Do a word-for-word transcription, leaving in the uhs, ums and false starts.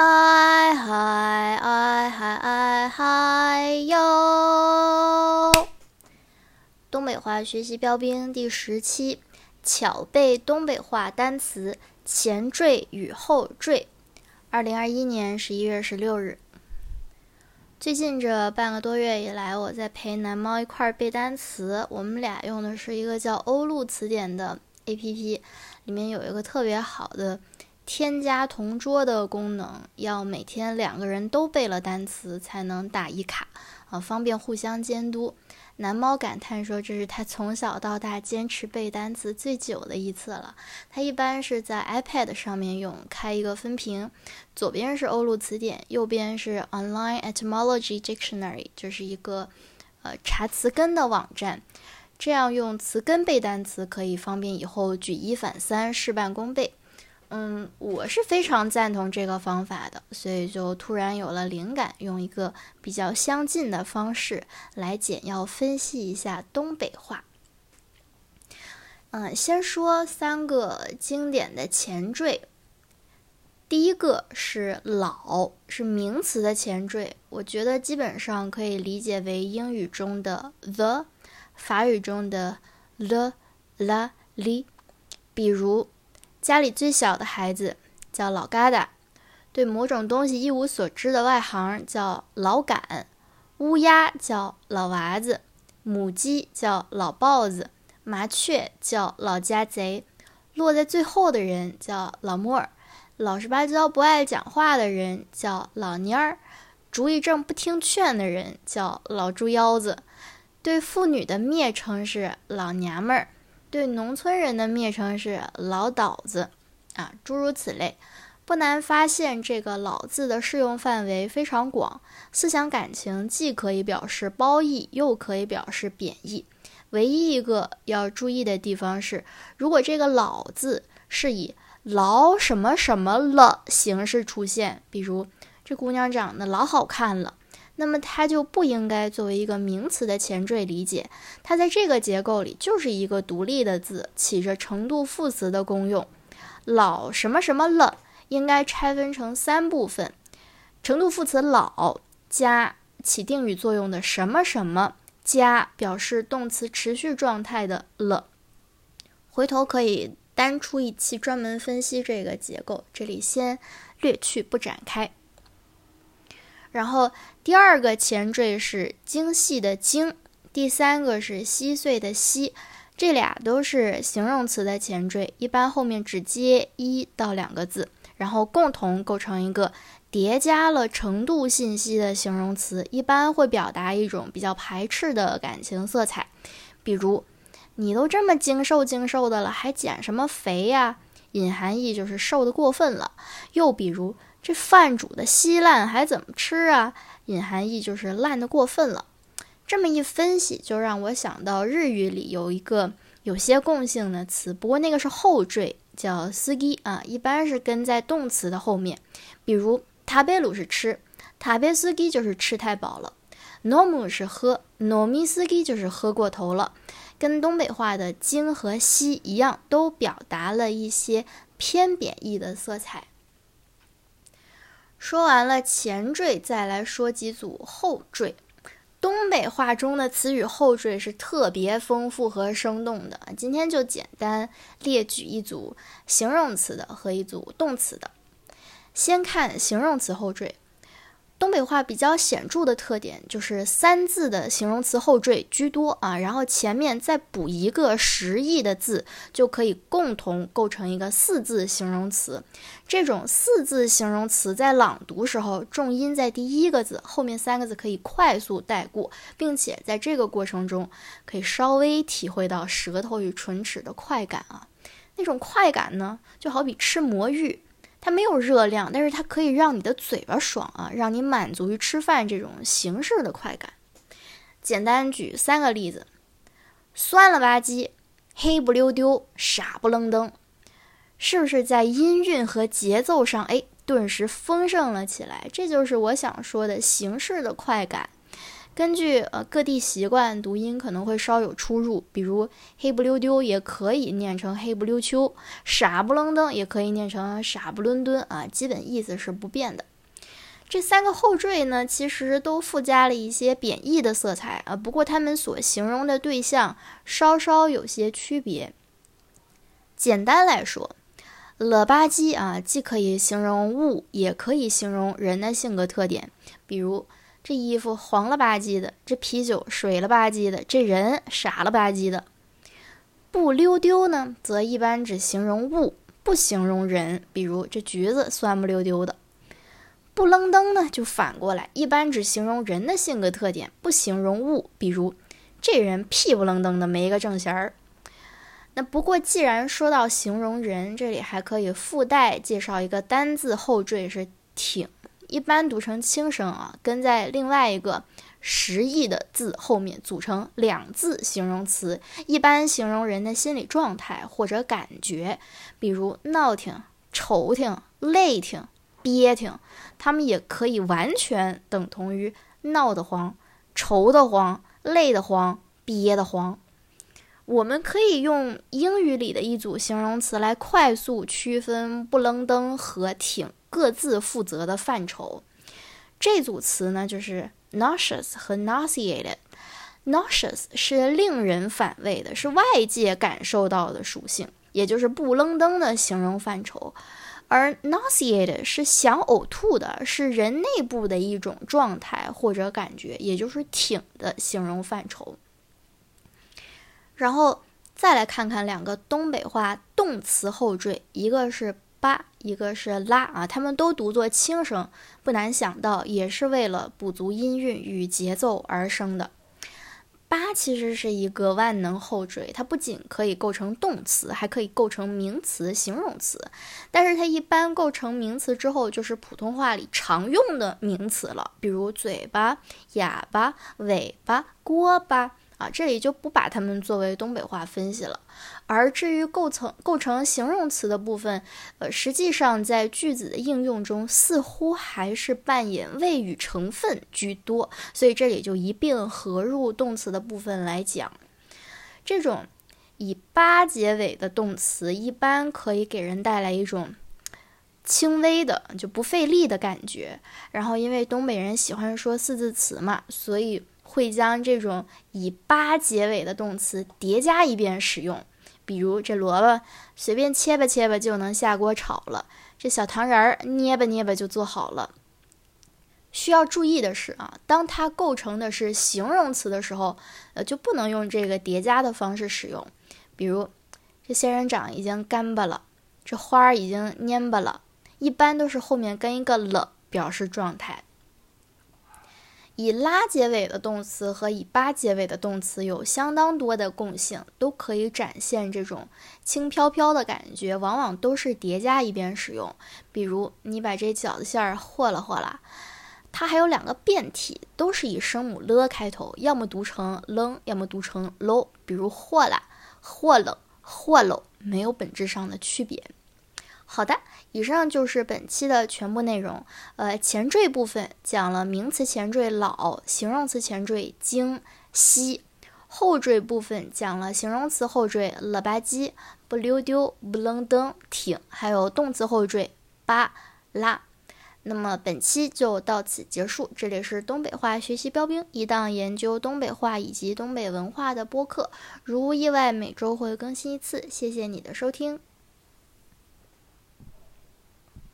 哎嗨哎嗨哎嗨哟！东北话学习标兵第十期，巧背东北话单词前缀与后缀。二零二一年十一月十六日。最近这半个多月以来，我在陪南猫一块背单词，我们俩用的是一个叫欧陆词典的 A P P， 里面有一个特别好的添加同桌的功能，要每天两个人都背了单词才能打一卡啊，方便互相监督。南猫感叹说，这是他从小到大坚持背单词最久的一次了。他一般是在 iPad 上面用，开一个分屏，左边是欧陆词典，右边是 Online Etymology Dictionary， 就是一个呃查词根的网站。这样用词根背单词可以方便以后举一反三，事半功倍。嗯，我是非常赞同这个方法的，所以就突然有了灵感，用一个比较相近的方式来简要分析一下东北话。嗯，先说三个经典的前缀。第一个是老，是名词的前缀，我觉得基本上可以理解为英语中的 the， 法语中的 le、la、li， 比如家里最小的孩子叫老疙瘩，对某种东西一无所知的外行叫老杆，乌鸦叫老娃子，母鸡叫老豹子，麻雀叫老家贼，落在最后的人叫老木耳，老实巴交不爱讲话的人叫老蔫儿，主意正不听劝的人叫老猪腰子，对妇女的蔑称是老娘们儿，对农村人的蔑称是老倒子啊，诸如此类。不难发现这个老字的适用范围非常广，思想感情既可以表示褒义，又可以表示贬义。唯一一个要注意的地方是，如果这个老字是以老什么什么了形式出现，比如这姑娘长得老好看了，那么它就不应该作为一个名词的前缀理解，它在这个结构里就是一个独立的字，起着程度副词的功用。老什么什么了应该拆分成三部分，程度副词老加起定语作用的什么什么加表示动词持续状态的了。回头可以单出一期专门分析这个结构，这里先略去不展开。然后第二个前缀是精细的精，第三个是稀碎的稀，这俩都是形容词的前缀，一般后面只接一到两个字，然后共同构成一个叠加了程度信息的形容词，一般会表达一种比较排斥的感情色彩，比如你都这么精瘦精瘦的了，还减什么肥呀、啊？隐含义就是瘦得过分了。又比如这饭煮的稀烂还怎么吃啊？隐含义就是烂得过分了。这么一分析，就让我想到日语里有一个有些共性的词，不过那个是后缀，叫すぎ啊，一般是跟在动词的后面。比如食べる是吃，食べすぎ就是吃太饱了；飲む是喝，飲みすぎ就是喝过头了。跟东北话的精和稀一样，都表达了一些偏贬义的色彩。说完了前缀，再来说几组后缀。东北话中的词语后缀是特别丰富和生动的，今天就简单列举一组形容词的和一组动词的。先看形容词后缀。东北话比较显著的特点就是三字的形容词后缀居多啊，然后前面再补一个实义的字，就可以共同构成一个四字形容词。这种四字形容词在朗读时候，重音在第一个字，后面三个字可以快速带过，并且在这个过程中可以稍微体会到舌头与唇齿的快感啊。那种快感呢，就好比吃魔芋，它没有热量，但是它可以让你的嘴巴爽啊，让你满足于吃饭这种形式的快感。简单举三个例子：酸了吧唧，黑不溜丢，傻不愣登，是不是在音韵和节奏上，哎，顿时丰盛了起来？这就是我想说的形式的快感。根据呃各地习惯，读音可能会稍有出入，比如黑不溜丢也可以念成黑不溜秋，傻不愣登也可以念成傻不伦敦啊，基本意思是不变的。这三个后缀呢，其实都附加了一些贬义的色彩啊，不过它们所形容的对象稍稍有些区别。简单来说，了吧唧啊，既可以形容物，也可以形容人的性格特点，比如这衣服黄了吧唧的，这啤酒水了吧唧的，这人傻了吧唧的。不溜丢呢，则一般只形容物，不形容人，比如这橘子酸不溜丢的。不愣登呢，就反过来，一般只形容人的性格特点，不形容物，比如这人屁不愣登的，没个正弦儿。那不过既然说到形容人，这里还可以附带介绍一个单字后缀是挺。一般读成轻声啊，跟在另外一个实义的字后面组成两字形容词，一般形容人的心理状态或者感觉，比如闹挺、愁挺、累挺、憋挺，它们也可以完全等同于闹得慌、愁得慌、累得慌、憋得慌。我们可以用英语里的一组形容词来快速区分不愣登和挺各自负责的范畴。这组词呢，就是 nauseous 和 nauseated。nauseous 是令人反胃的，是外界感受到的属性，也就是不愣登的形容范畴。而 nauseated 是想呕吐的，是人内部的一种状态或者感觉，也就是挺的形容范畴。然后再来看看两个东北话动词后缀，一个是吧，一个是啦啊，它们都读作轻声，不难想到也是为了补足音韵与节奏而生的。吧其实是一个万能后缀，它不仅可以构成动词，还可以构成名词、形容词，但是它一般构成名词之后，就是普通话里常用的名词了，比如嘴巴、哑巴、尾巴、锅巴啊，这里就不把它们作为东北话分析了。而至于构成构成形容词的部分，呃，实际上在句子的应用中，似乎还是扮演谓语成分居多，所以这里就一并合入动词的部分来讲。这种以吧结尾的动词，一般可以给人带来一种轻微的就不费力的感觉。然后，因为东北人喜欢说四字词嘛，所以会将这种以吧结尾的动词叠加一遍使用，比如这萝卜随便切吧切吧就能下锅炒了，这小糖人捏吧捏吧就做好了。需要注意的是啊，当它构成的是形容词的时候，呃，就不能用这个叠加的方式使用，比如这仙人掌已经干巴了，这花儿已经蔫巴了，一般都是后面跟一个了表示状态。以啦结尾的动词和以吧结尾的动词有相当多的共性，都可以展现这种轻飘飘的感觉，往往都是叠加一遍使用。比如你把这饺子馅儿和了和了，它还有两个变体，都是以声母了开头，要么读成扔，要么读成喽，比如和了、和冷、和喽，没有本质上的区别。好的，以上就是本期的全部内容。呃，前缀部分讲了名词前缀老、形容词前缀京、西；后缀部分讲了形容词后缀了吧唧、不溜丢、不愣登、挺，还有动词后缀吧、啦。那么本期就到此结束，这里是东北话学习标兵，一档研究东北话以及东北文化的播客。如无意外，每周会更新一次。谢谢你的收听。